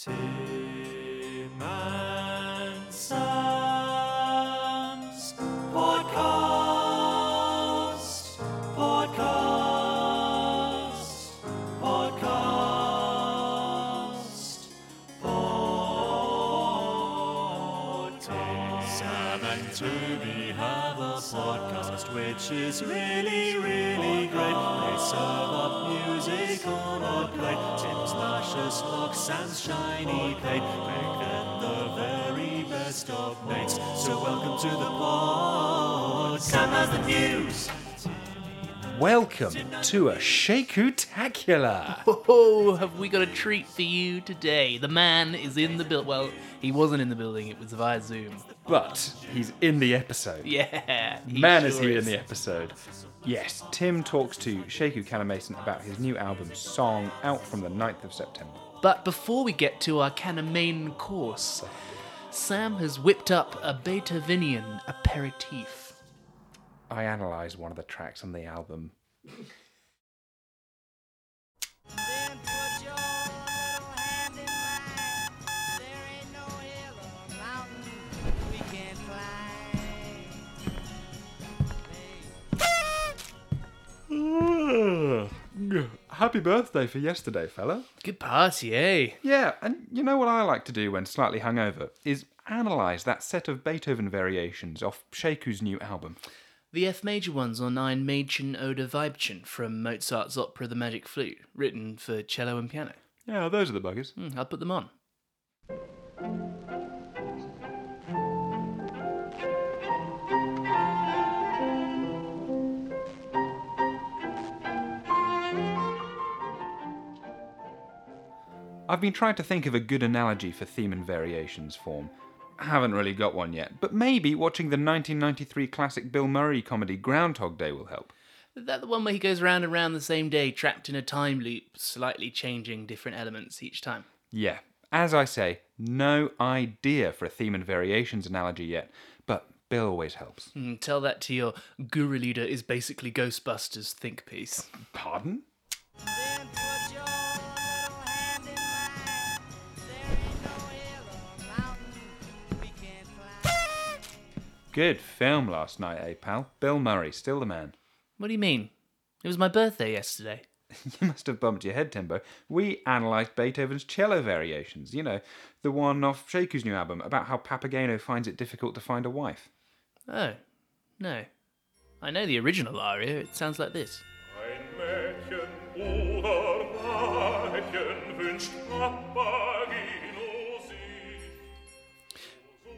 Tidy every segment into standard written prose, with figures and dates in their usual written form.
Tim and Sam's podcast. Sam and Tobey have a podcast which is really great. They serve up music on a plate. Tim's luscious locks, Sam's shiny plate make them the very best of mates. So welcome to the pod. Sam has the news. Welcome to a Sheku-tacular. Oh, have we got a treat for you today? The man is in the building. Well, he wasn't in the building, it was via Zoom. But he's in the episode. Yeah. Is he in the episode. Yes, Tim talks to Sheku Kanneh-Mason about his new album, Song, out from the 9th of September. But before we get to our Kanneh-Main course, Sam has whipped up a Beethovenian aperitif. I analysed one of the tracks on the album. Happy birthday for yesterday, fella. Good party, eh? Yeah, and you know what I like to do when slightly hungover is analyse that set of Beethoven variations off Sheku's new album. The F major ones on Ein Mädchen oder Weibchen from Mozart's opera The Magic Flute, written for cello and piano. Yeah, those are the buggers. I'll put them on. I've been trying to think of a good analogy for theme and variations form. Haven't really got one yet, but maybe watching the 1993 classic Bill Murray comedy Groundhog Day will help. Is that the one where he goes round and round the same day, trapped in a time loop, slightly changing different elements each time? Yeah. As I say, no idea for a theme and variations analogy yet, but Bill always helps. Tell that to your guru leader is basically Ghostbusters think piece. Pardon? Good film last night, eh, pal? Bill Murray, still the man. What do you mean? It was my birthday yesterday. You must have bumped your head, Timbo. We analysed Beethoven's cello variations, you know, the one off Sheku's new album about how Papageno finds it difficult to find a wife. Oh, no. I know the original aria. It sounds like this. Ein Mädchen oder Weibchen wünscht Papageno sich.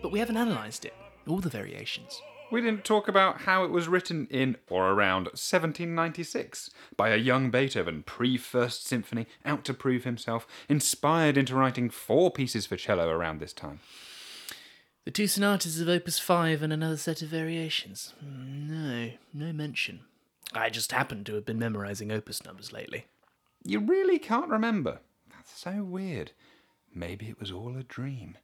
But we haven't analysed it. All the variations. We didn't talk about how it was written in or around 1796 by a young Beethoven, pre-First Symphony, out to prove himself, inspired into writing 4 pieces for cello around this time. The 2 sonatas of Opus 5 and another set of variations. No mention. I just happen to have been memorising opus numbers lately. You really can't remember? That's so weird. Maybe it was all a dream.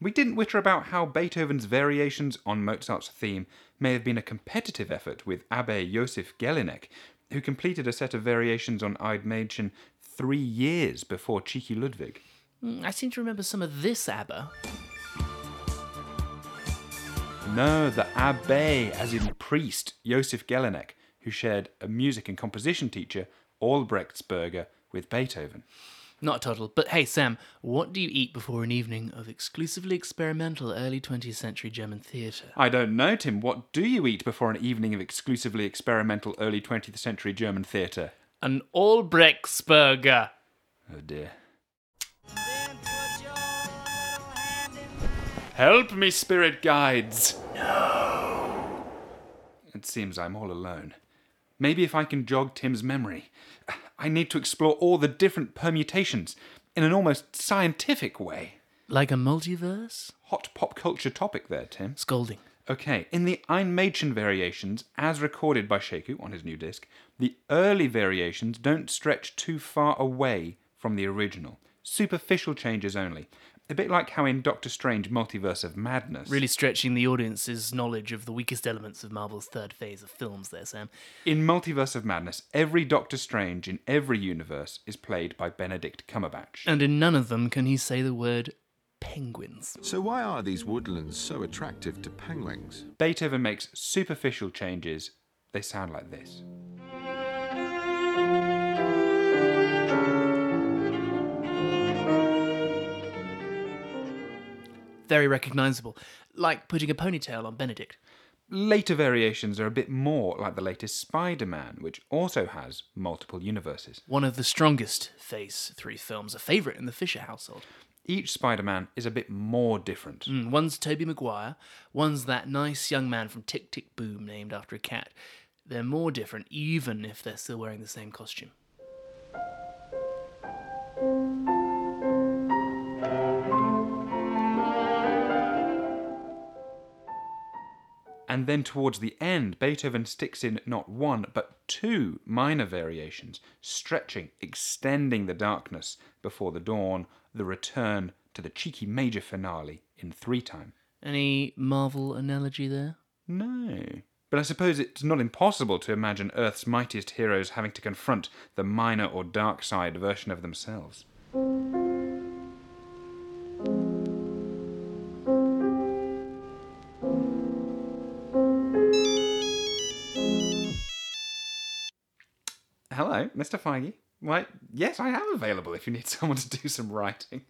We didn't witter about how Beethoven's variations on Mozart's theme may have been a competitive effort with Abbe Josef Gelinek, who completed a set of variations on Ein Mädchen 3 years before cheeky Ludwig. I seem to remember some of this Abbe. No, the Abbe, as in priest, Josef Gelinek, who shared a music and composition teacher, Albrechtsberger, with Beethoven. Not a toddle, but hey, Sam, what do you eat before an evening of exclusively experimental early 20th century German theatre? I don't know, Tim. What do you eat before an evening of exclusively experimental early 20th century German theatre? An Albrechtsberger. Oh, dear. Help me, spirit guides. No. It seems I'm all alone. Maybe if I can jog Tim's memory. I need to explore all the different permutations in an almost scientific way. Like a multiverse? Hot pop culture topic there, Tim. Scolding. Okay, in the Ein Mädchen variations, as recorded by Sheku on his new disc, the early variations don't stretch too far away from the original. Superficial changes only. A bit like how in Doctor Strange Multiverse of Madness... Really stretching the audience's knowledge of the weakest elements of Marvel's third phase of films there, Sam. In Multiverse of Madness, every Doctor Strange in every universe is played by Benedict Cumberbatch. And in none of them can he say the word penguins. So why are these woodlands so attractive to penguins? Beethoven makes superficial changes. They sound like this. Very recognisable, like putting a ponytail on Benedict. Later variations are a bit more like the latest Spider-Man, which also has multiple universes. One of the strongest Phase 3 films, a favourite in the Fisher household. Each Spider-Man is a bit more different. One's Tobey Maguire, one's that nice young man from Tick-Tick-Boom named after a cat. They're more different, even if they're still wearing the same costume. And then towards the end, Beethoven sticks in not one, but two minor variations, stretching, extending the darkness before the dawn, the return to the cheeky major finale in three time. Any Marvel analogy there? No. But I suppose it's not impossible to imagine Earth's mightiest heroes having to confront the minor or dark side version of themselves. Hello, Mr. Feige. Why, yes, I am available if you need someone to do some writing.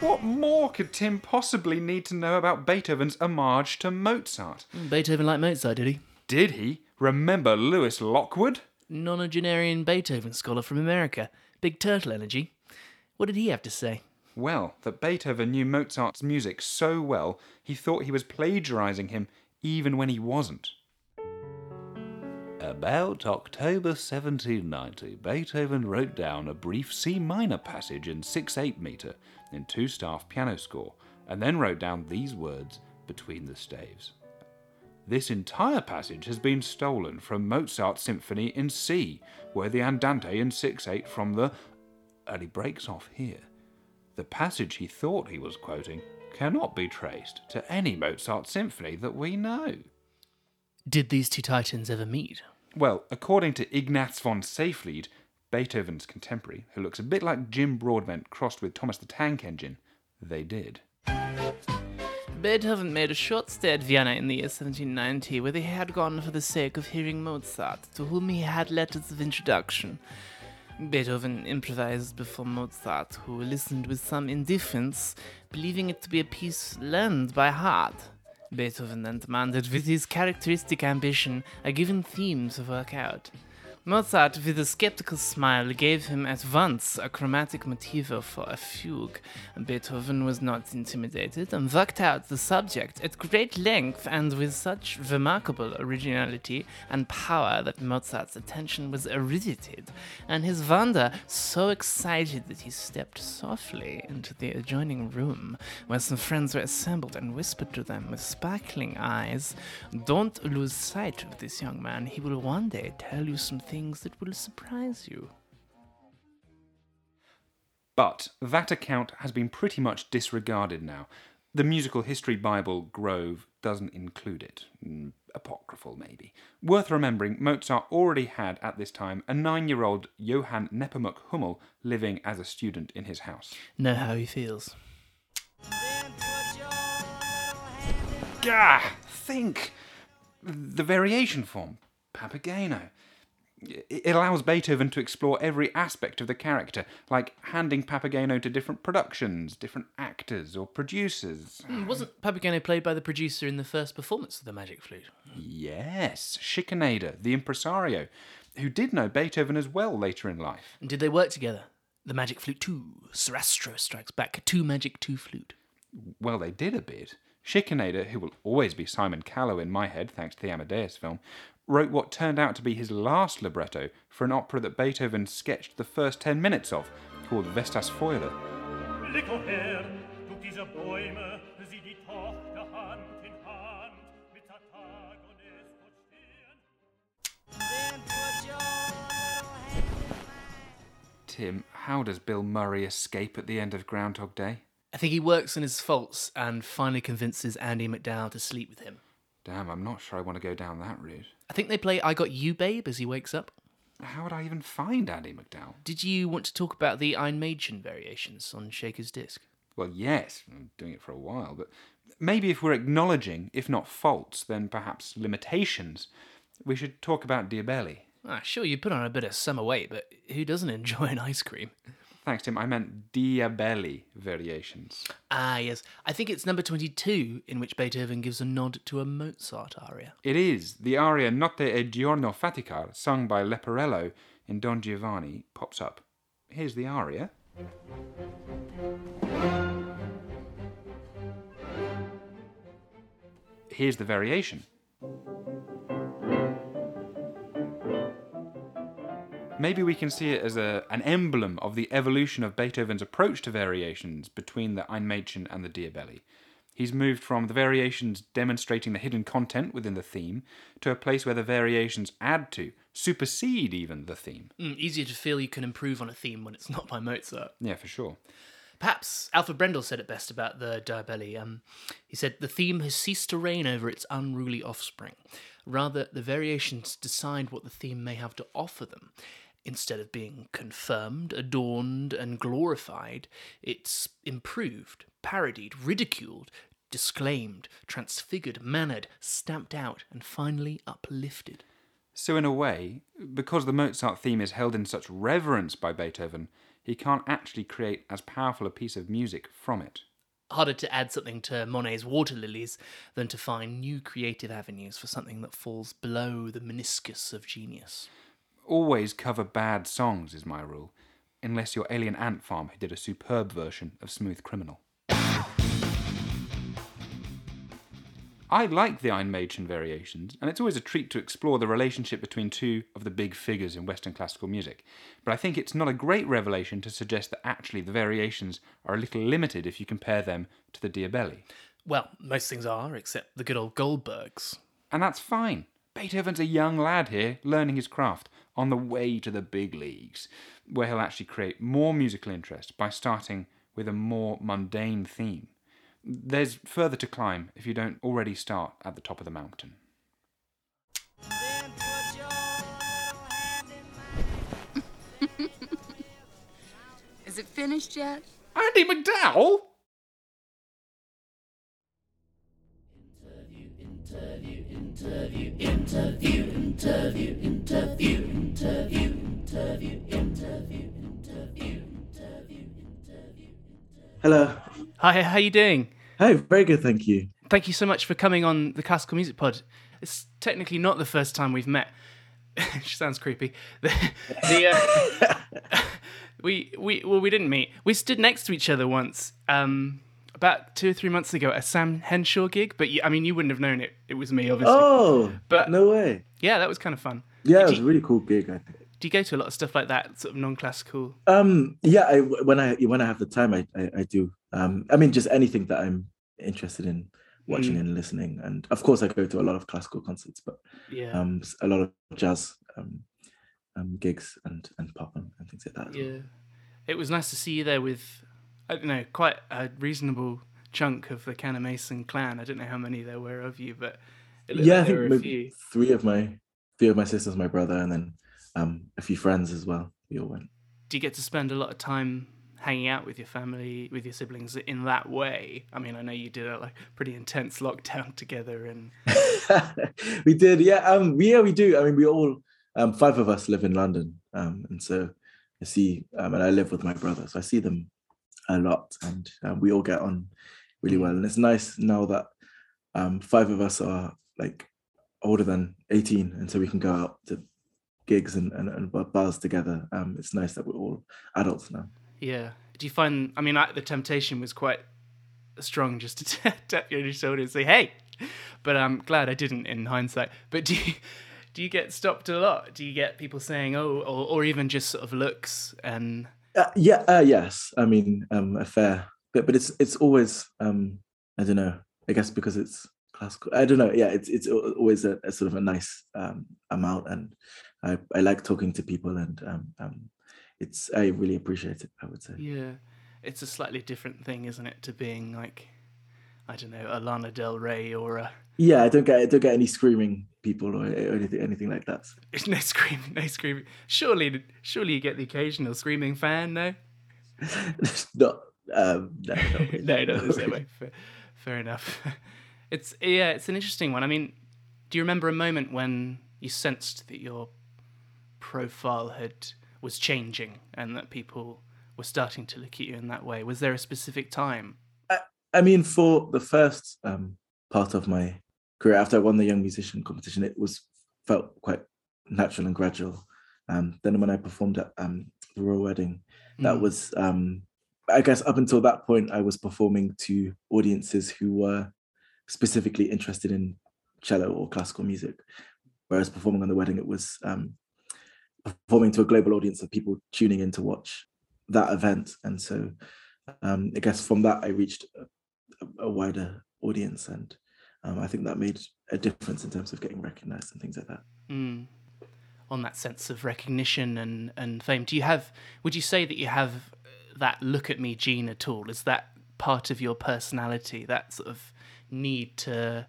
What more could Tim possibly need to know about Beethoven's homage to Mozart? Beethoven liked Mozart, did he? Did he? Remember Lewis Lockwood? Nonagenarian Beethoven scholar from America. Big turtle energy. What did he have to say? Well, that Beethoven knew Mozart's music so well, he thought he was plagiarising him even when he wasn't. About October 1790, Beethoven wrote down a brief C minor passage in 6/8 metre in two staff piano score, and then wrote down these words between the staves. This entire passage has been stolen from Mozart's symphony in C, where the Andante in 6/8 from the... And he breaks off here. The passage he thought he was quoting cannot be traced to any Mozart symphony that we know. Did these two titans ever meet? Well, according to Ignaz von Seyfried, Beethoven's contemporary, who looks a bit like Jim Broadbent crossed with Thomas the Tank Engine, they did. Beethoven made a short stay at Vienna in the year 1790, where he had gone for the sake of hearing Mozart, to whom he had letters of introduction. Beethoven improvised before Mozart, who listened with some indifference, believing it to be a piece learned by heart. Beethoven then demanded, with his characteristic ambition, a given theme to work out. Mozart, with a skeptical smile, gave him at once a chromatic motivo for a fugue. Beethoven was not intimidated and worked out the subject at great length and with such remarkable originality and power that Mozart's attention was riveted, and his wonder so excited that he stepped softly into the adjoining room, where some friends were assembled, and whispered to them with sparkling eyes, "Don't lose sight of this young man, he will one day tell you something that will surprise you." But that account has been pretty much disregarded now. The musical history Bible, Grove, doesn't include it. Apocryphal, maybe. Worth remembering, Mozart already had, at this time, a 9-year-old Johann Nepomuk Hummel living as a student in his house. Know how he feels. Gah! Think! The variation form, Papageno. It allows Beethoven to explore every aspect of the character, like handing Papageno to different productions, different actors or producers. Wasn't Papageno played by the producer in the first performance of The Magic Flute? Yes, Schikaneder, the impresario, who did know Beethoven as well later in life. And did they work together? The Magic Flute 2, Sarastro Strikes Back, 2 Magic 2 Flute. Well, they did a bit. Schikaneder, who will always be Simon Callow in my head thanks to the Amadeus film, wrote what turned out to be his last libretto for an opera that Beethoven sketched the first 10 minutes of, called Vestas Feuer. him, how does Bill Murray escape at the end of Groundhog Day? I think he works on his faults and finally convinces Andy McDowell to sleep with him. Damn, I'm not sure I want to go down that route. I think they play I Got You, Babe as he wakes up. How would I even find Andy McDowell? Did you want to talk about the Ein Mädchen variations on Shaker's disc? Well, yes, I'm doing it for a while, but maybe if we're acknowledging, if not faults, then perhaps limitations, we should talk about Diabelli. Ah, sure, you put on a bit of summer weight, but who doesn't enjoy an ice cream? Thanks, Tim. I meant Diabelli Variations. Ah, yes. I think it's number 22, in which Beethoven gives a nod to a Mozart aria. It is. The aria Notte e giorno faticar, sung by Leporello in Don Giovanni, pops up. Here's the aria. Here's the variation. Maybe we can see it as an emblem of the evolution of Beethoven's approach to variations between the Ein Mädchen and the Diabelli. He's moved from the variations demonstrating the hidden content within the theme to a place where the variations add to, supersede even, the theme. Easier to feel you can improve on a theme when it's not by Mozart. Yeah, for sure. Perhaps Alfred Brendel said it best about the Diabelli. He said, the theme has ceased to reign over its unruly offspring. Rather, the variations decide what the theme may have to offer them. Instead of being confirmed, adorned, and glorified, it's improved, parodied, ridiculed, disclaimed, transfigured, mannered, stamped out, and finally uplifted. So in a way, because the Mozart theme is held in such reverence by Beethoven, he can't actually create as powerful a piece of music from it. Harder to add something to Monet's Water Lilies than to find new creative avenues for something that falls below the meniscus of genius. Always cover bad songs is my rule, unless you're Alien Ant Farm, who did a superb version of Smooth Criminal. I like the Ein Mädchen variations, and it's always a treat to explore the relationship between two of the big figures in Western classical music, but I think it's not a great revelation to suggest that actually the variations are a little limited if you compare them to the Diabelli. Well, most things are, except the good old Goldbergs. And that's fine. Beethoven's a young lad here, learning his craft, on the way to the big leagues, where he'll actually create more musical interest by starting with a more mundane theme. There's further to climb if you don't already start at the top of the mountain. Is it finished yet? Andy McDowell? Hello. Hi, how are you doing? Hey, very good, thank you. Thank you so much for coming on the Classical Music Pod. It's technically not the first time we've met. Which sounds creepy. We didn't meet. We stood next to each other once, about 2 or 3 months ago at a Sam Henshaw gig, but you wouldn't have known it. It was me, obviously. Oh, but no way. Yeah, that was kind of fun. Yeah, it was a really cool gig, I think. Do you go to a lot of stuff like that, sort of non-classical? When I have the time, I do. Just anything that I'm interested in watching and listening. And of course, I go to a lot of classical concerts, but a lot of jazz gigs and pop and things like that. Yeah, well. It was nice to see you there with, I don't know, quite a reasonable chunk of the Kanneh-Mason clan. I don't know how many there were of you, but it looked like there were a few. Three of my sisters, my brother, and then a few friends as well. We all went. Do you get to spend a lot of time hanging out with your family, with your siblings in that way? I mean, I know you did a pretty intense lockdown together, and we did. We do. We all five of us live in London, and so I see, and I live with my brother, so I see them a lot, and we all get on really well. And it's nice now that five of us are older than 18, and so we can go out to gigs and bars together. It's nice that we're all adults now. Yeah. Do you find, the temptation was quite strong just to tap you on your shoulder and say, hey, but I'm glad I didn't in hindsight. But do you get stopped a lot? Do you get people saying, oh, or even just sort of looks and... yes. A fair bit, but it's always, I don't know, I guess because it's classical. I don't know. Yeah. It's always a sort of a nice amount, and I like talking to people, and it's I really appreciate it, I would say. Yeah, it's a slightly different thing, isn't it, to being like, I don't know, Lana Del Rey or a... Yeah, I don't get any screaming people or anything like that. No screaming. Surely you get the occasional screaming fan, no? No, not really. No, there's no way. Fair enough. It's an interesting one. I mean, do you remember a moment when you sensed that your profile was changing and that people were starting to look at you in that way? Was there a specific time? I mean, for the first part of my career, after I won the Young Musician competition, felt quite natural and gradual. Then when I performed at the Royal Wedding, that was, I guess up until that point, I was performing to audiences who were specifically interested in cello or classical music, whereas performing on the wedding, it was performing to a global audience of people tuning in to watch that event. And so I guess from that, I reached a wider audience, and I think that made a difference in terms of getting recognised and things like that. Mm. On that sense of recognition and fame, would you say that you have that look at me gene at all? Is that part of your personality, that sort of need to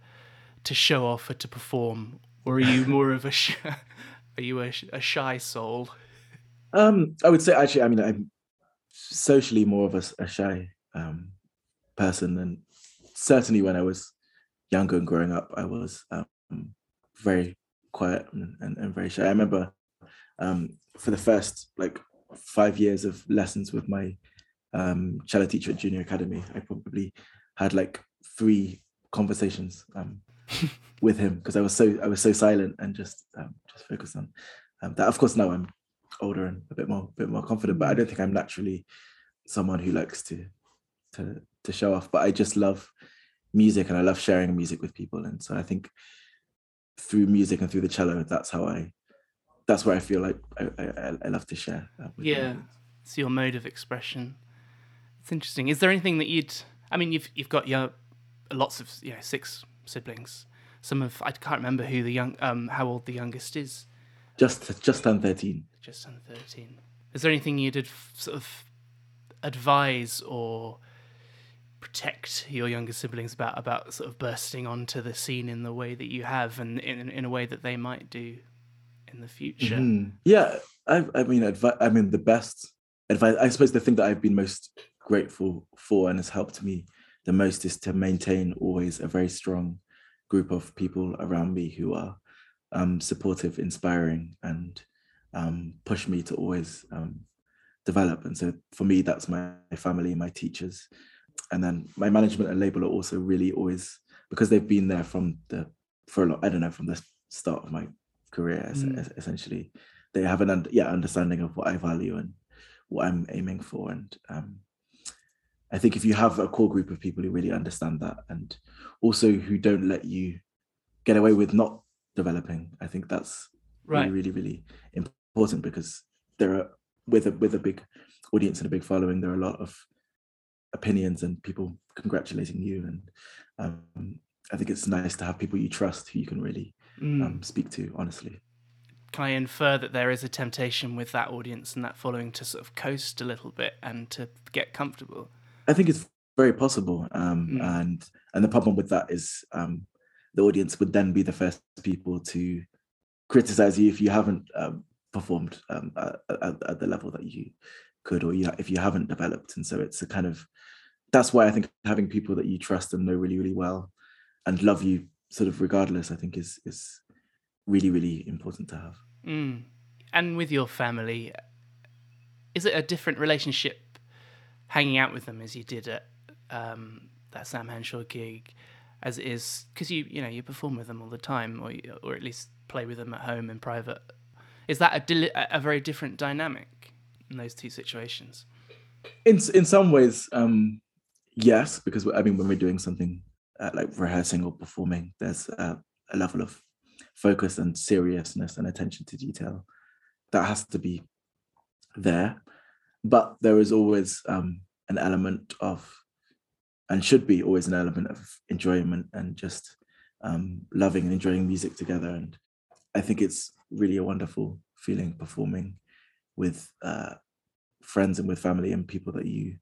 show off or to perform, or are you more of a shy soul? I would say, actually, I mean, I'm socially more of a shy person, and certainly when I was younger and growing up, I was very quiet and very shy. I remember for the first 5 years of lessons with my cello teacher at Junior Academy, I probably had 3 conversations with him, because I was so silent and just focused on that. Of course, now I'm older and a bit more confident, but I don't think I'm naturally someone who likes to show off. But I just love music, and I love sharing music with people, and so I think through music and through the cello, that's where I feel like I love to share. Yeah, it's your mode of expression. It's interesting. Is there anything that you've got your lots of 6 siblings. I can't remember who how old the youngest is. Just turned 13. Just turned 13. Is there anything you did sort of advise or protect your younger siblings about sort of bursting onto the scene in the way that you have, and in a way that they might do in the future? Mm-hmm. Yeah, I mean the best advice, I suppose the thing that I've been most grateful for and has helped me the most, is to maintain always a very strong group of people around me who are supportive, inspiring, and push me to always develop. And so for me, that's my family, my teachers. And then my management and label are also really always, because they've been there from the start of my career, essentially. They have an understanding of what I value and what I'm aiming for. And I think if you have a core group of people who really understand that, and also who don't let you get away with not developing, I think that's right. Really, really, really important, because there are, with a big audience and a big following, there are a lot of opinions and people congratulating you, and I think it's nice to have people you trust who you can really speak to honestly. Can I infer that there is a temptation with that audience and that following to sort of coast a little bit and to get comfortable? I think it's very possible, and the problem with that is the audience would then be the first people to criticize you if you haven't performed at the level that you could, or if you haven't developed. And so it's a kind of, that's why I think having people that you trust and know really, really well and love you sort of regardless, I think is really, really important to have. Mm. And with your family, is it a different relationship hanging out with them as you did at that Sam Henshaw gig, as it is, because you perform with them all the time, or at least play with them at home in private? Is that a very different dynamic in those two situations? In some ways, yes, because I mean when we're doing something like rehearsing or performing, there's a level of focus and seriousness and attention to detail that has to be there, but there is always an element of, and should be always an element of, enjoyment and just loving and enjoying music together. And I think it's really a wonderful feeling performing with friends and with family and people that you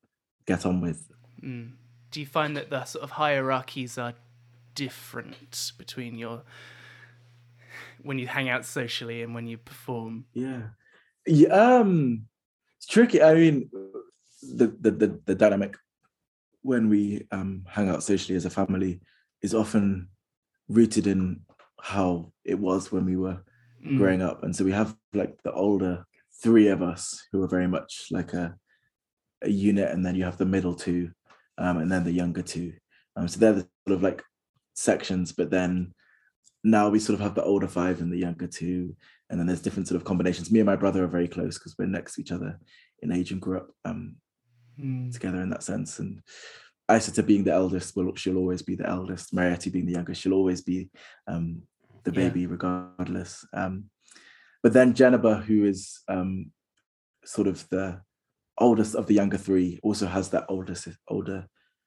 get on with. Mm. Do you find that the sort of hierarchies are different between your when you hang out socially and when you perform? Yeah, it's tricky. I mean, the dynamic when we hang out socially as a family is often rooted in how it was when we were growing up, and so we have like the older three of us who are very much like a unit, and then you have the middle two, and then the younger two. So they're the sort of like sections, but then now we sort of have the older five and the younger two, and then there's different sort of combinations. Me and my brother are very close because we're next to each other in age and grew up together in that sense. And Isata being the eldest, well, she'll always be the eldest. Marietti being the youngest, she'll always be the baby, regardless. But then Jennifer, who is sort of the oldest of the younger three, also has that older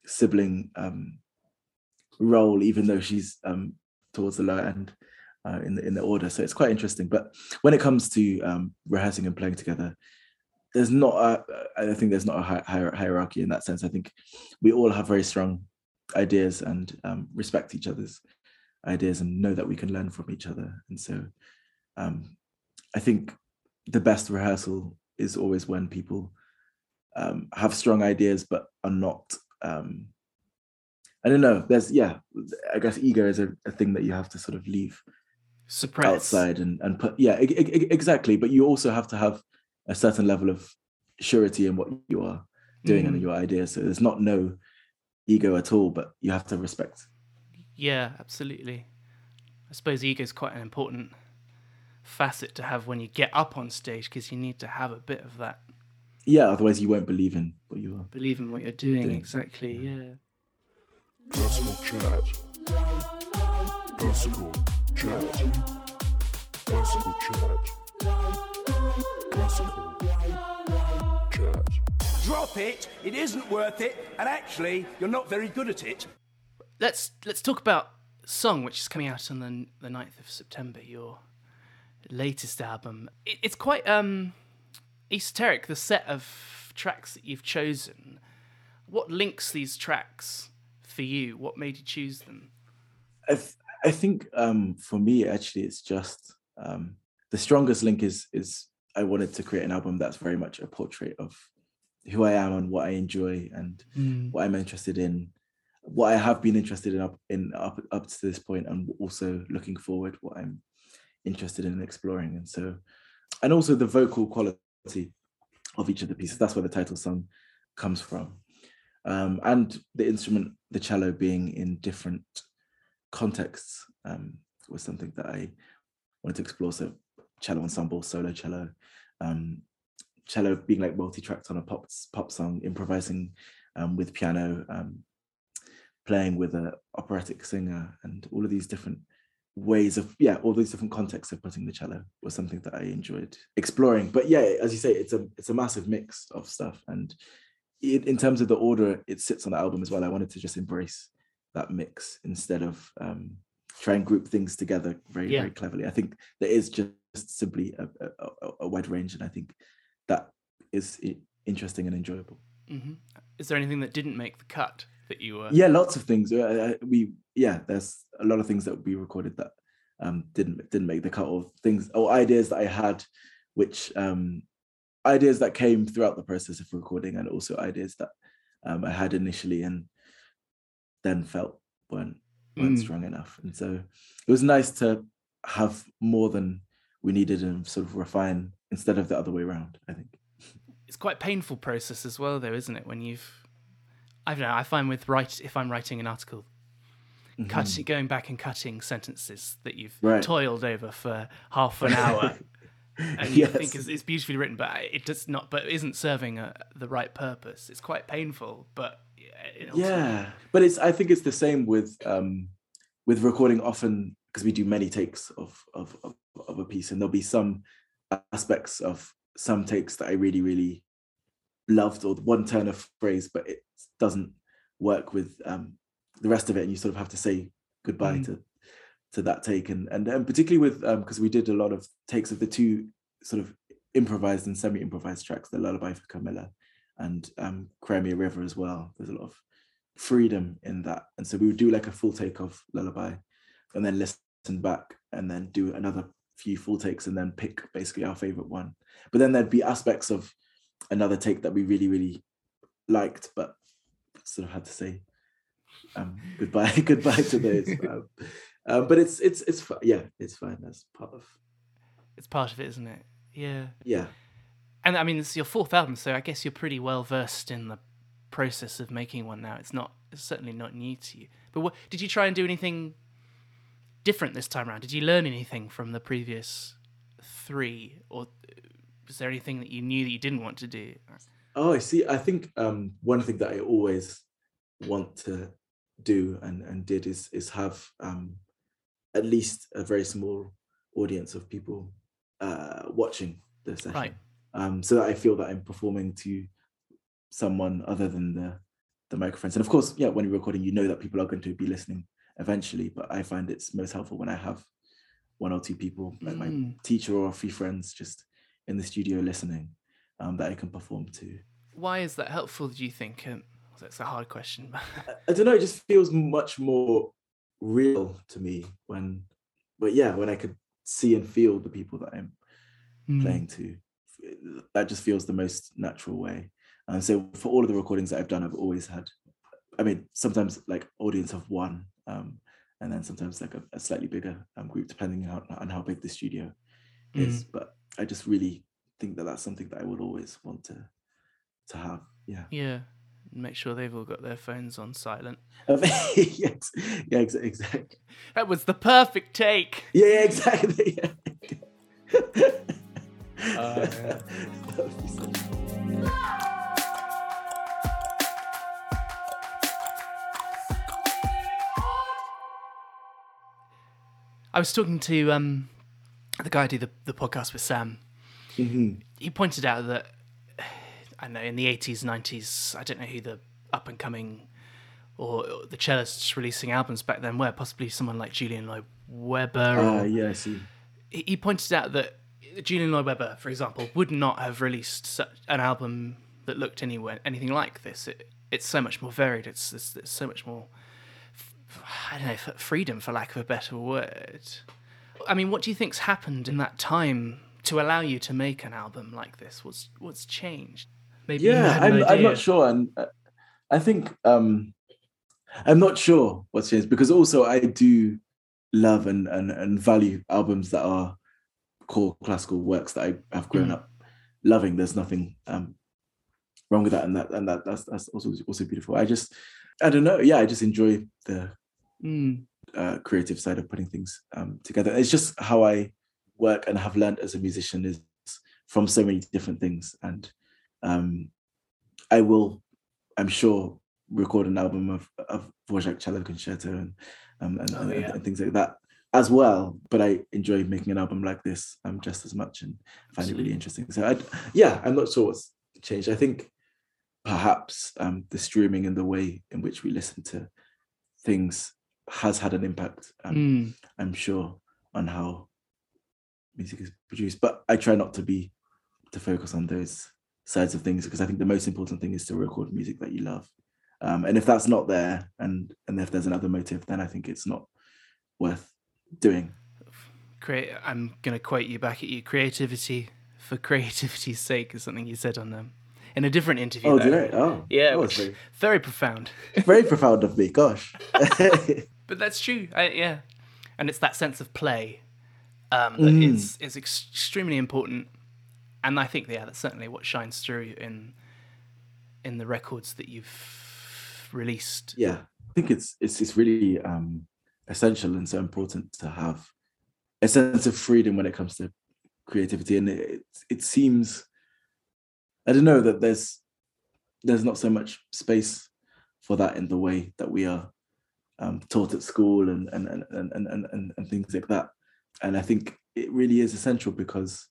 sibling role, even though she's towards the lower end in the order. So it's quite interesting. But when it comes to rehearsing and playing together, there's not I think there's not a hierarchy in that sense. I think we all have very strong ideas and respect each other's ideas and know that we can learn from each other. And so I think the best rehearsal is always when people have strong ideas but are not I don't know, there's I guess ego is a thing that you have to sort of leave suppress outside and put exactly, but you also have to have a certain level of surety in what you are doing and your ideas. So there's not no ego at all, but you have to respect. Yeah, absolutely. I suppose ego is quite an important facet to have when you get up on stage, because you need to have a bit of that. Yeah, otherwise you won't believe in what you are. Believe in what you're doing. Exactly, yeah. Classical chat. Classical chat. Classical chat. Classical chat. Drop it. It isn't worth it. And actually, you're not very good at it. Let's talk about Song, which is coming out on the 9th of September, your latest album. It's quite esoteric, the set of tracks that you've chosen. What links these tracks for you? What made you choose them? I think for me, actually, it's just the strongest link is I wanted to create an album that's very much a portrait of who I am and what I enjoy and what I'm interested in, what I have been interested in up to this point, and also looking forward, what I'm interested in exploring. And so, and also the vocal quality of each of the pieces, that's where the title Song comes from. And the instrument, the cello, being in different contexts was something that I wanted to explore. So cello ensemble, solo cello, cello being like multi-tracked on a pop song, improvising with piano, playing with an operatic singer, and all of these different ways of, all these different contexts of putting the cello was something that I enjoyed exploring. But yeah, as you say, it's a massive mix of stuff. And in terms of the order it sits on the album as well, I wanted to just embrace that mix instead of try and group things together very cleverly. I think there is just simply a wide range, and I think that is interesting and enjoyable. Mm-hmm. Is there anything that didn't make the cut that you were? Yeah, lots of things. There's a lot of things that we recorded that didn't make the cut, or things or ideas that I had, which ideas that came throughout the process of recording, and also ideas that I had initially and then felt weren't strong enough. And so it was nice to have more than we needed and sort of refine instead of the other way around, I think. It's quite a painful process as well, though, isn't it? When I don't know, I find if I'm writing an article, going back and cutting sentences that you've toiled over for half an hour and you think it's beautifully written, but it does not, but isn't serving the right purpose. It's quite painful, but but it's, I think it's the same with recording often, because we do many takes of a piece, and there'll be some aspects of some takes that I really, really loved, or one turn of phrase, but it doesn't work with the rest of it, and you sort of have to say goodbye to that take, and particularly with because we did a lot of takes of the two sort of improvised and semi-improvised tracks, the Lullaby for Carmilla and Crimea River as well. There's a lot of freedom in that. And so we would do like a full take of Lullaby and then listen back and then do another few full takes and then pick basically our favorite one. But then there'd be aspects of another take that we really, really liked, but sort of had to say goodbye to those. But it's fun. Yeah, it's fine. That's part of it, isn't it? Yeah. And I mean, it's your fourth album, so I guess you're pretty well versed in the process of making one now. It's certainly not new to you. But what, did you try and do anything different this time around? Did you learn anything from the previous three, or was there anything that you knew that you didn't want to do? Oh, I see. I think one thing that I always want to do and did is have at least a very small audience of people watching the session, right. So that I feel that I'm performing to someone other than the microphones. And of course, yeah, when you're recording, you know that people are going to be listening eventually, but I find it's most helpful when I have one or two people, like my teacher or a few friends just in the studio listening, that I can perform to. Why is that helpful, do you think? That's a hard question. I don't know, it just feels much more real to me when I could see and feel the people that I'm playing to. That just feels the most natural way. And so for all of the recordings that I've done, I've always had, I mean, sometimes like audience of one, and then sometimes like a slightly bigger group, depending on how big the studio is. But I just really think that that's something that I would always want to have. Yeah. Make sure they've all got their phones on silent. Yes, yeah, exactly. That was the perfect take. Yeah, exactly. Yeah. Yeah. I was talking to the guy I do the podcast with, Sam. Mm-hmm. He pointed out that, I don't know, in the 80s, 90s, I don't know who the up-and-coming or the cellists releasing albums back then were, possibly someone like Julian Lloyd Webber. Yeah, I see. He pointed out that Julian Lloyd Webber, for example, would not have released such an album that looked anything like this. It's so much more varied. It's so much more, I don't know, freedom, for lack of a better word. I mean, what do you think's happened in that time to allow you to make an album like this? What's changed? Maybe I'm not sure, and I think I'm not sure what's changed, because also I do love and value albums that are core classical works that I have grown up loving. There's nothing wrong with that, and that's also beautiful. I don't know. Yeah, I just enjoy the creative side of putting things together. It's just how I work and have learned as a musician is from so many different things, and I will, I'm sure, record an album of Dvorak Cello Concerto and things like that as well. But I enjoy making an album like this just as much, and find it really interesting. So I'm not sure what's changed. I think perhaps the streaming and the way in which we listen to things has had an impact, I'm sure, on how music is produced. But I try not to focus on those sides of things, because I think the most important thing is to record music that you love, and if that's not there, and if there's another motive, then I think it's not worth doing. I'm gonna quote you back at you. Creativity for creativity's sake is something you said on them in a different interview. Oh, did I? Oh, yeah, very profound. Very profound of me. Gosh. But that's true. Yeah, and it's that sense of play that is extremely important. And I think, that's certainly what shines through in the records that you've released. Yeah, I think it's really essential and so important to have a sense of freedom when it comes to creativity. And it seems, I don't know, that there's not so much space for that in the way that we are taught at school and things like that. And I think it really is essential, because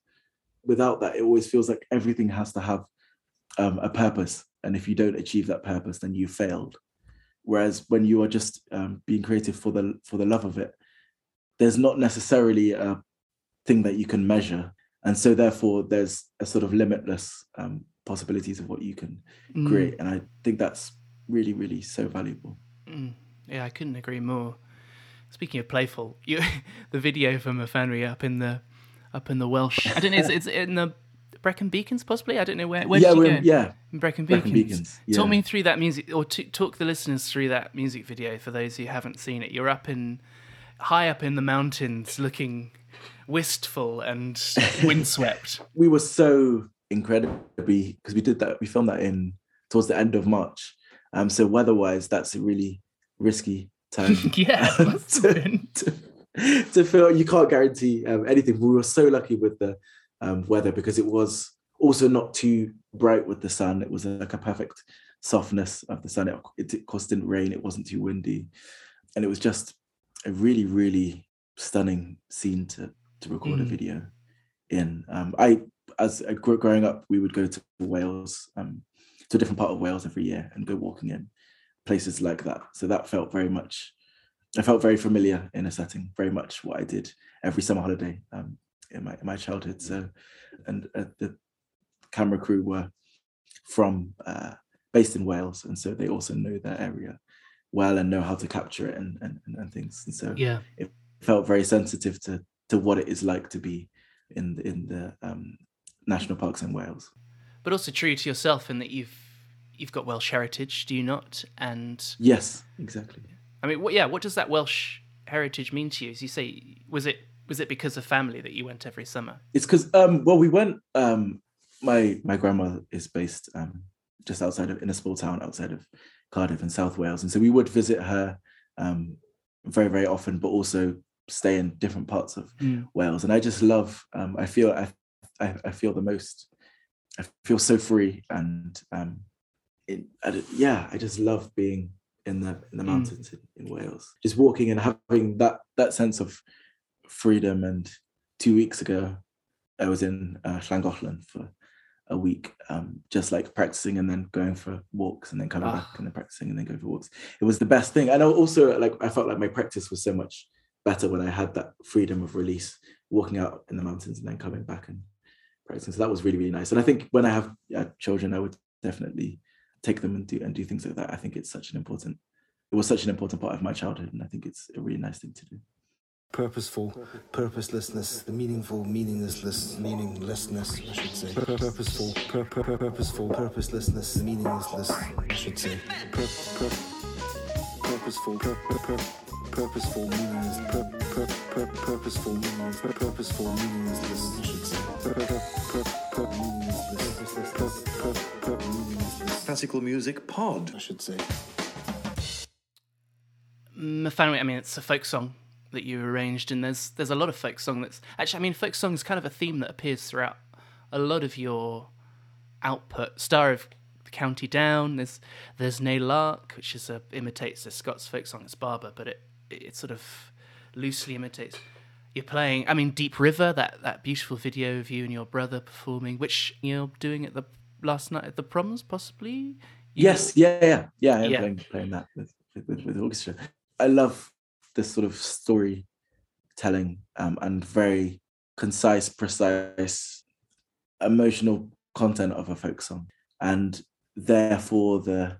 without that, it always feels like everything has to have a purpose. And if you don't achieve that purpose, then you failed. Whereas when you are just being creative for the love of it, there's not necessarily a thing that you can measure And so therefore there's a sort of limitless possibilities of what you can create. And I think that's really, really so valuable. Yeah, I couldn't agree more. Speaking of playful, the video from a family up in the Welsh, I don't know, it's in the Brecon Beacons possibly? I don't know where did you go? Yeah, in Brecon Beacons. Yeah. Talk me through that music, or talk the listeners through that music video for those who haven't seen it. You're high up in the mountains looking wistful and windswept. We were so incredibly, because we filmed that in towards the end of March. So weather-wise, that's a really risky time. Yeah, it must have been. To feel, you can't guarantee anything. We were so lucky with the weather because it was also not too bright with the sun. It was like a perfect softness of the sun. It of course didn't rain. It wasn't too windy, and it was just a really, really stunning scene to record a video in. Growing up, we would go to Wales, to a different part of Wales every year, and go walking in places like that. So that felt very much. I felt very familiar in a setting, very much what I did every summer holiday in my childhood. So, and the camera crew were from based in Wales, and so they also know their area well and know how to capture it and things. And so, yeah, it felt very sensitive to what it is like to be in the national parks in Wales, but also true to yourself in that you've got Welsh heritage, do you not? And yes, exactly. I mean, what does that Welsh heritage mean to you? As you say, was it because of family that you went every summer? It's because, we went, my grandma is based just outside of, in a small town outside of Cardiff in South Wales. And so we would visit her very, very often, but also stay in different parts of Wales. And I just love, I feel so free. And I just love being in the mountains in Wales, just walking and having that sense of freedom. And 2 weeks ago I was in Llangollen for a week, just like practicing and then going for walks and then coming back and then practicing and then going for walks. It was the best thing. And also, like, I felt like my practice was so much better when I had that freedom of release, walking out in the mountains and then coming back and practicing. So that was really, really nice. And I think when I have children, I would definitely take them and do things like that. I think it's such an important part of my childhood, and I think it's a really nice thing to do. Purposeful, purposelessness, the meaningful, meaninglessness, I should say. Purposeful, purposelessness, the meaninglessness, I should say. Purposeful, meaningless, purposeful, meaningless, purposeful, meaningless, I should say. Classical music pod, I should say. I mean, it's a folk song that you arranged, and there's a lot of folk song that's actually, I mean, folk song is kind of a theme that appears throughout a lot of your output. Star of the County Down, there's Nae Lark, which is imitates the Scots folk song. It's Barber, but it sort of loosely imitates. You're playing, I mean, Deep River, that beautiful video of you and your brother performing, which you're doing at the last night at the proms, possibly. I am playing that with the orchestra. I love this sort of storytelling and very concise, precise, emotional content of a folk song, and therefore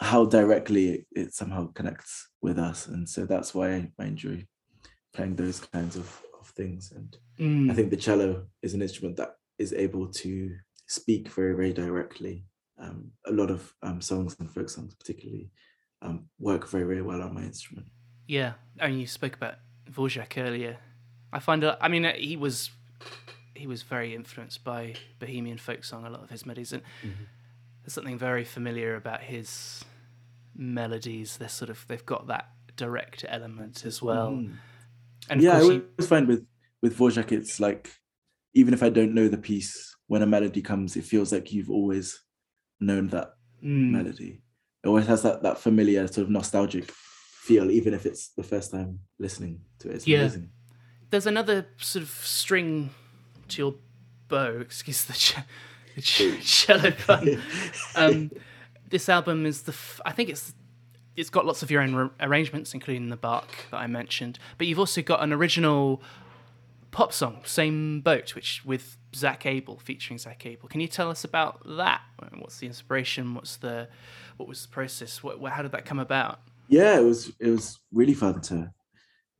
how directly it somehow connects with us. And so that's why I enjoy playing those kinds of things. And I think the cello is an instrument that is able to speak very, very directly. A lot of songs and folk songs particularly work very, very well on my instrument. Yeah, I mean, you spoke about Dvorak earlier. I find, he was very influenced by Bohemian folk song, a lot of his melodies, and there's something very familiar about his melodies. They're sort of, they've got that direct element as well. And yeah, I always find with Dvorak, it's like, even if I don't know the piece, when a melody comes, it feels like you've always known that melody. It always has that familiar sort of nostalgic feel, even if it's the first time listening to it. It's amazing. There's another sort of string to your bow, excuse the cello pun. This album is I think it's got lots of your own arrangements, including the Bach that I mentioned, but you've also got an original Pop Song, Same Boat, which with Zach Abel, featuring Zach Abel. Can you tell us about that? What's the inspiration? What was the process? How did that come about? Yeah, it was really fun to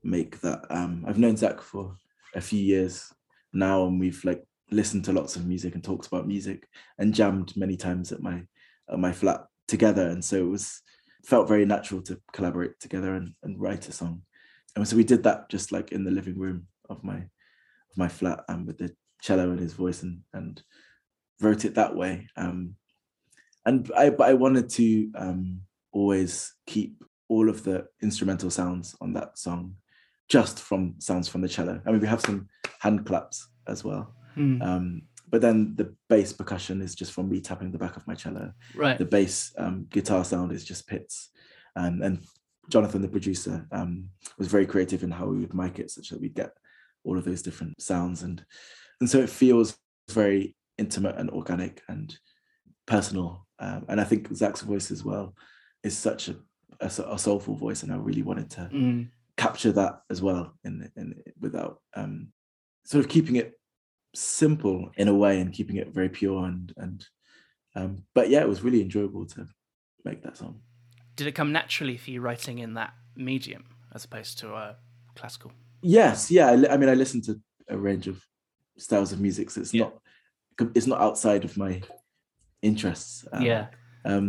make that. I've known Zach for a few years now, and we've like listened to lots of music and talked about music and jammed many times at my flat together. And so it felt very natural to collaborate together and write a song. And so we did that just like in the living room of my flat, and with the cello and his voice, and wrote it that way. And I wanted to always keep all of the instrumental sounds on that song just from sounds from the cello. I mean, we have some hand claps as well. But then the bass percussion is just from me tapping the back of my cello. Right. The bass guitar sound is just pits. And Jonathan, the producer, was very creative in how we would mic it such that we'd get all of those different sounds. And so it feels very intimate and organic and personal. And I think Zach's voice as well is such a soulful voice, and I really wanted to capture that as well in without sort of keeping it simple in a way and keeping it very pure and but yeah, it was really enjoyable to make that song. Did it come naturally for you writing in that medium as opposed to classical? Yes, yeah. I mean, I listen to a range of styles of music, so it's not outside of my interests.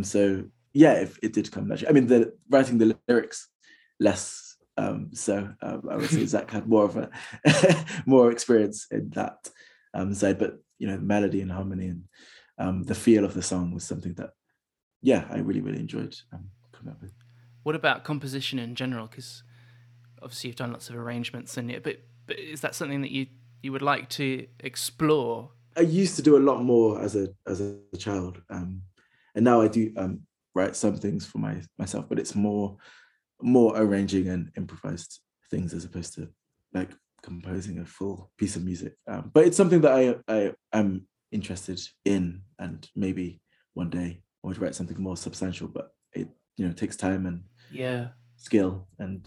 So yeah, it did come naturally. I mean, the writing the lyrics less. So I would say Zach had more of more experience in that side, but you know, the melody and harmony and the feel of the song was something that, yeah, I really, really enjoyed coming up with. What about composition in general? Because obviously you've done lots of arrangements, and but is that something that you would like to explore? I used to do a lot more as a child, and now I do write some things for myself, but it's more arranging and improvised things as opposed to like composing a full piece of music, but it's something that I am interested in, and maybe one day I would write something more substantial, but it, you know, takes time and skill and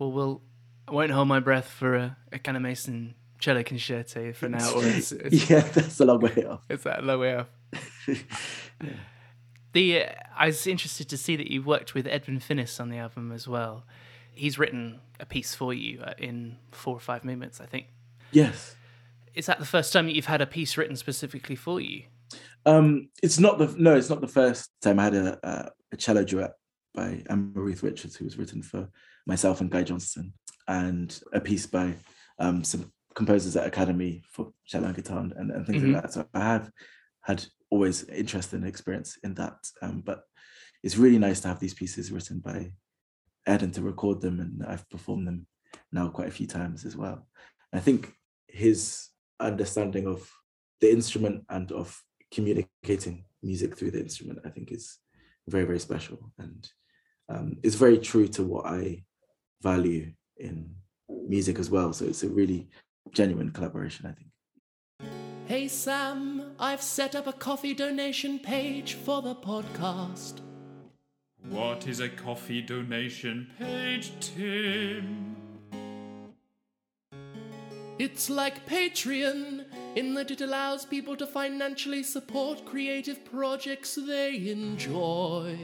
well, I won't hold my breath for a Kanneh-Mason cello concerto for now, or it's that's a long way off. It's that long way off. Yeah. I was interested to see that you worked with Edwin Finnis on the album as well. He's written a piece for you in 4 or 5 movements, I think. Yes. Is that the first time that you've had a piece written specifically for you? It's not the first time. I had a cello duet by Anne-Marie Richards, who was written for myself and Guy Johnston, and a piece by some composers at Academy for cello and guitar and things like that. So I have had always interest and experience in that, but it's really nice to have these pieces written by Ed and to record them, and I've performed them now quite a few times as well. I think his understanding of the instrument and of communicating music through the instrument, I think, is very, very special, and it's very true to what I value in music as well, so it's a really genuine collaboration, I think. Hey Sam, I've set up a coffee donation page for the podcast. What is a coffee donation page, Tim? It's like Patreon, in that it allows people to financially support creative projects they enjoy.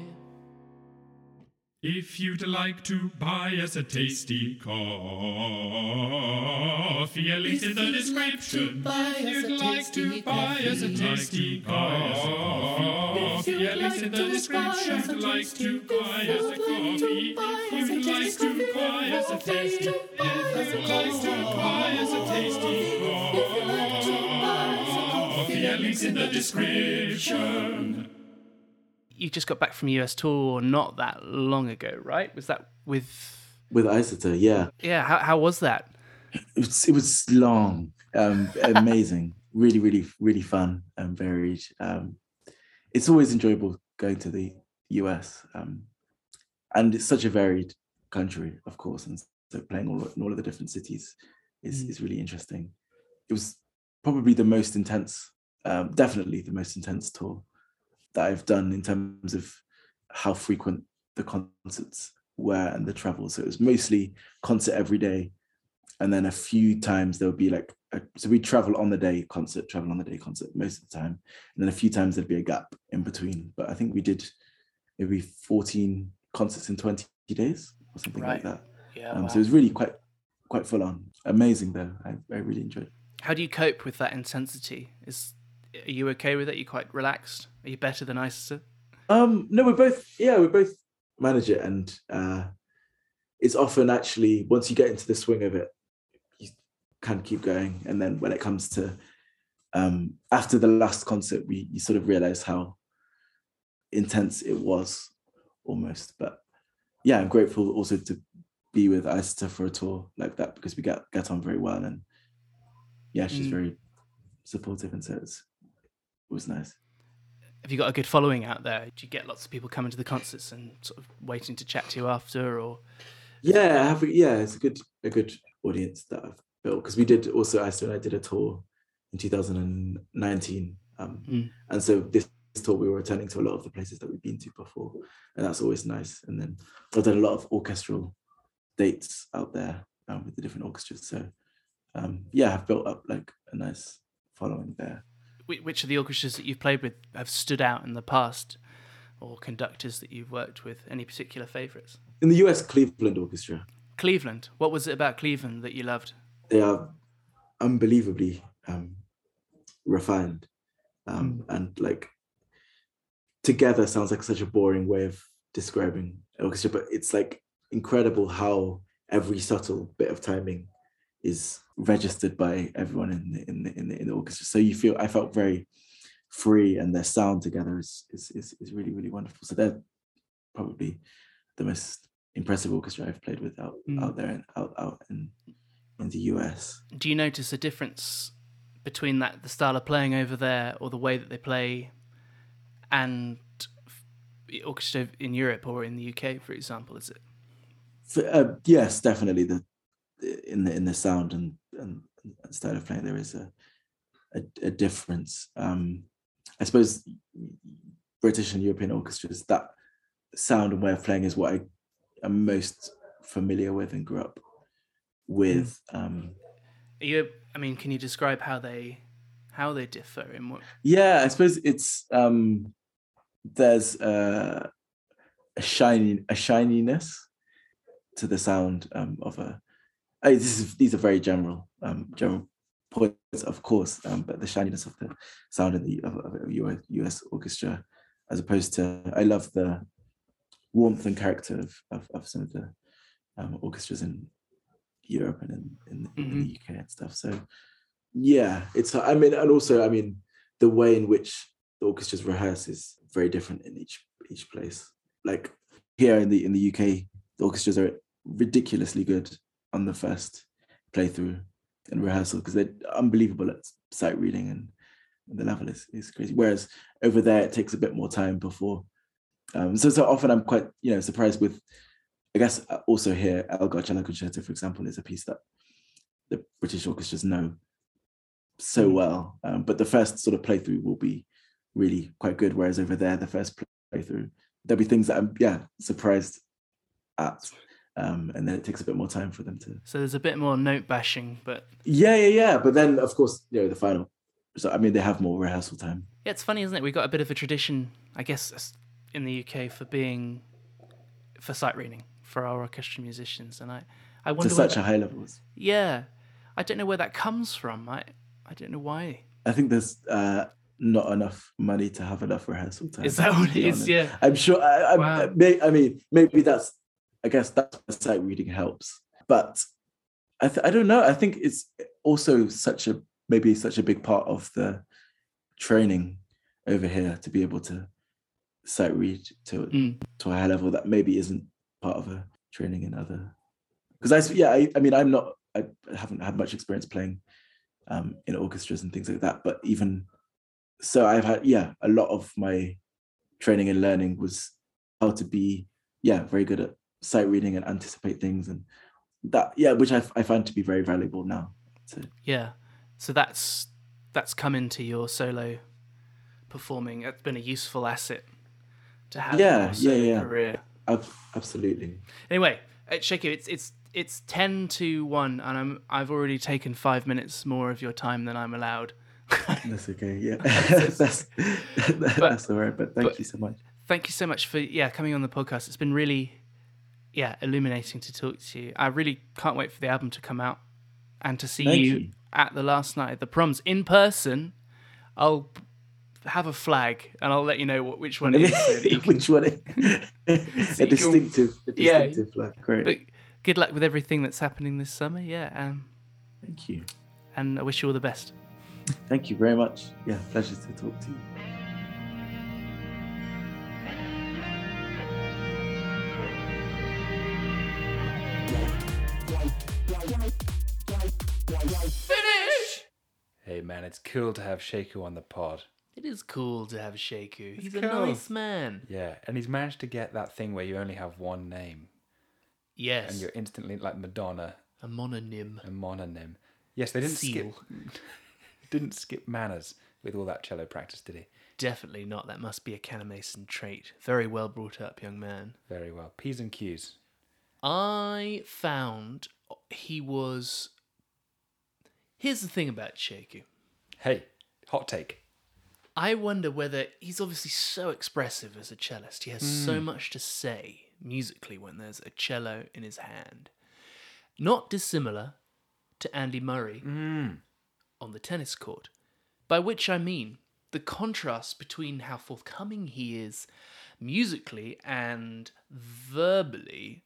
If you'd like to buy us a tasty coffee, a link in the description. If you'd like to buy us a tasty coffee, a link in the description. If you'd like to buy us a coffee, if you'd like to buy us a tasty coffee, if you'd like to buy us a tasty coffee, a link in the description. You just got back from US tour not that long ago, right? Was that with Isata? Yeah. Yeah. How was that? It was long, amazing, really, really, really fun and varied. It's always enjoyable going to the US, and it's such a varied country, of course, and so playing in all of the different cities is really interesting. It was probably the most intense, definitely the most intense tour that I've done in terms of how frequent the concerts were and the travel. So it was mostly concert every day, And then a few times there'll be like, so we travel on the day concert most of the time. And then a few times there'd be a gap in between. But I think we did maybe 14 concerts in 20 days or something like that. Yeah, wow. So it was really quite full on. Amazing though. I really enjoyed it. How do you cope with that intensity? Are you okay with it? Are you quite relaxed? Are you better than I, sir? No, we both manage it. And it's often actually, once you get into the swing of it, you can keep going. And then when it comes to, after the last concert, you sort of realise how intense it was almost. But yeah, I'm grateful also to be with Isata for a tour like that, because we get on very well. And yeah, she's very supportive, and so it was nice. Have you got a good following out there? Do you get lots of people coming to the concerts and sort of waiting to chat to you after, or? Yeah, it's a good audience that I've built, because we did also, Isata and I did a tour in 2019. And so this tour we were returning to a lot of the places that we've been to before, and that's always nice. And then I've done a lot of orchestral dates out there with the different orchestras, so I've built up like a nice following there. Which of the orchestras that you've played with have stood out in the past, or conductors that you've worked with? Any particular favourites? In the US, Cleveland Orchestra. Cleveland. What was it about Cleveland that you loved? They are unbelievably refined, and like together sounds like such a boring way of describing an orchestra, but it's like incredible how every subtle bit of timing is registered by everyone in the orchestra. So I felt very free, and their sound together is really, really wonderful. So they're probably the most impressive orchestra I've played with out there and out in the US. Do you notice a difference between the style of playing over there, or the way that they play, and orchestra in Europe or in the UK, for example? Is it? Yes, definitely. In the sound and style of playing, there is a difference. I suppose British and European orchestras, that sound and way of playing is what I am most familiar with and grew up with. Can you describe how they differ in what? Yeah, I suppose it's there's a shininess to the sound of a. These are very general points, of course, but the shininess of the sound of US orchestra, as opposed to, I love the warmth and character of some of the orchestras in Europe and in the UK and stuff. So, yeah, and also the way in which the orchestras rehearse is very different in each place. Like here in the UK, the orchestras are ridiculously good on the first playthrough and rehearsal, because they're unbelievable at sight reading, and the level is crazy. Whereas over there, it takes a bit more time before. So often I'm quite, surprised with, I guess also here, Elgar Cello Concerto, for example, is a piece that the British orchestras know so well. But the first sort of playthrough will be really quite good. Whereas over there, the first playthrough, there'll be things that I'm surprised at. And then it takes a bit more time for them to. So there's a bit more note bashing, but. Yeah. But then, of course, the final. So they have more rehearsal time. Yeah, it's funny, isn't it? We've got a bit of a tradition, I guess, in the UK for sight reading for our orchestra musicians, and I wonder. To such a high level. Yeah, I don't know where that comes from. I don't know why. I think there's not enough money to have enough rehearsal time. Is that what it is? Yeah. I'm sure. Wow. Maybe that's. I guess that's where sight reading helps, but I don't know. I think it's also such a big part of the training over here to be able to sight read to a high level that maybe isn't part of a training in other. Because I haven't had much experience playing in orchestras and things like that. But even so, I've had a lot of my training and learning was how to be very good at sight reading and anticipate things, and that which I find to be very valuable now. So so that's come into your solo performing. It's been a useful asset to have in your solo career. Absolutely. Anyway, Sheku, it's It's 10 to 1, and I've already taken 5 minutes more of your time than I'm allowed. That's okay. Yeah, that's all right. But thank you so much. Thank you so much for coming on the podcast. It's been really illuminating to talk to you. I really can't wait for the album to come out and to see you at the last night at the Proms in person. I'll have a flag and I'll let you know which one it is. So which one? A distinctive flag. Great. But good luck with everything that's happening this summer. Yeah. Thank you. And I wish you all the best. Thank you very much. Yeah, pleasure to talk to you. Finish! Hey man, it's cool to have Sheku on the pod. It is cool to have Sheku. He's cool. A nice man. Yeah, and he's managed to get that thing where you only have one name. Yes. And you're instantly like Madonna. A mononym. A mononym. Yes, they didn't skip manners with all that cello practice, did he? Definitely not. That must be a Kanneh-Mason trait. Very well brought up, young man. Very well. P's and Q's. I found he was... Here's the thing about Sheku. Hey, hot take. I wonder whether he's obviously so expressive as a cellist. He has so much to say musically when there's a cello in his hand. Not dissimilar to Andy Murray on the tennis court, by which I mean the contrast between how forthcoming he is musically and verbally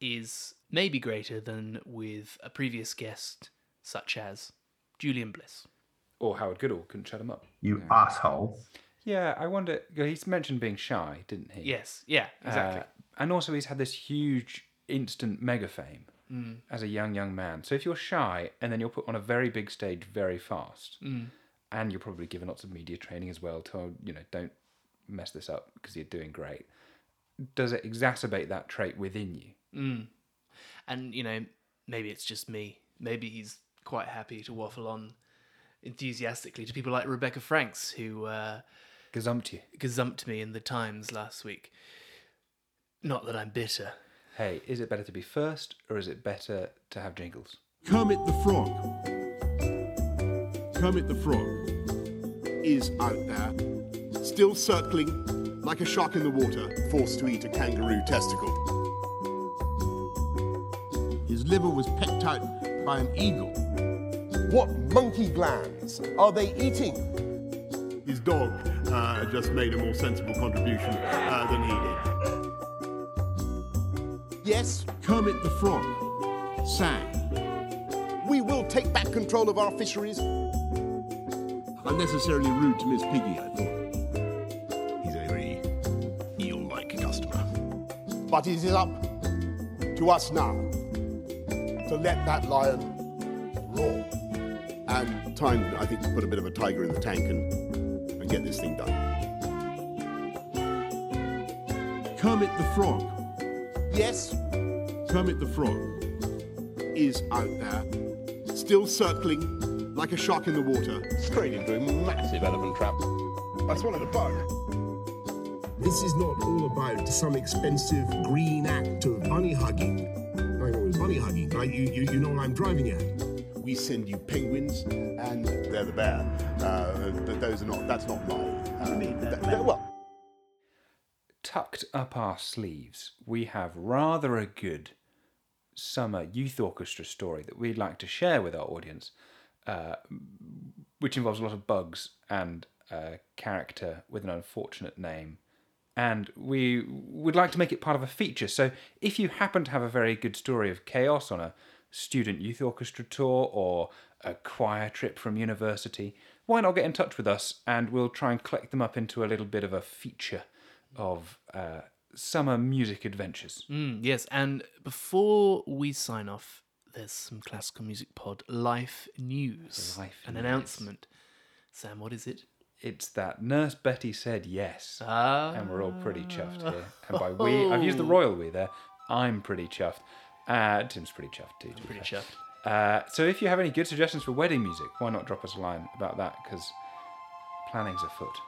is maybe greater than with a previous guest such as Julian Bliss. Or Howard Goodall, couldn't shut him up. You asshole. Yeah, I wonder... He's mentioned being shy, didn't he? Yes, yeah, exactly. And also he's had this huge instant mega fame as a young man. So if you're shy and then you're put on a very big stage very fast, and you're probably given lots of media training as well, told, don't mess this up because you're doing great, does it exacerbate that trait within you? And, maybe it's just me. Maybe he's quite happy to waffle on enthusiastically to people like Rebecca Franks, who gazumped me in the Times last week. Not that I'm bitter. Hey, is it better to be first or is it better to have jingles? Kermit the Frog. Kermit the Frog is out there, still circling like a shark in the water, forced to eat a kangaroo testicle. His liver was pecked out by an eagle. What monkey glands are they eating? His dog just made a more sensible contribution than he did. Yes, Kermit the Frog sang. We will take back control of our fisheries. Unnecessarily rude to Miss Piggy, I thought. He's a very eel-like customer. But it is up to us now to let that lion roar. And time, I think, to put a bit of a tiger in the tank and get this thing done. Kermit the Frog. Yes? Kermit the Frog is out there, still circling like a shark in the water. Straight into a massive elephant trap. I swallowed a bug. This is not all about some expensive green act of bunny hugging. Bunny hugging, like you know what I'm driving at. We send you penguins, and they're the bear. But those are not. That's not mine. Tucked up our sleeves, we have rather a good summer youth orchestra story that we'd like to share with our audience, which involves a lot of bugs and a character with an unfortunate name, and we would like to make it part of a feature. So, if you happen to have a very good story of chaos on a student youth orchestra tour or a choir trip from university, why not get in touch with us and we'll try and collect them up into a little bit of a feature of summer music adventures. Yes, and before we sign off, there's some Classical Music Pod life news. Announcement. Sam, what is it? It's that Nurse Betty said yes. And we're all pretty chuffed here. And by we, I've used the royal we there. I'm pretty chuffed. Tim's pretty chuffed too. I'm pretty chuffed. So if you have any good suggestions for wedding music, why not drop us a line about that? Because planning's afoot.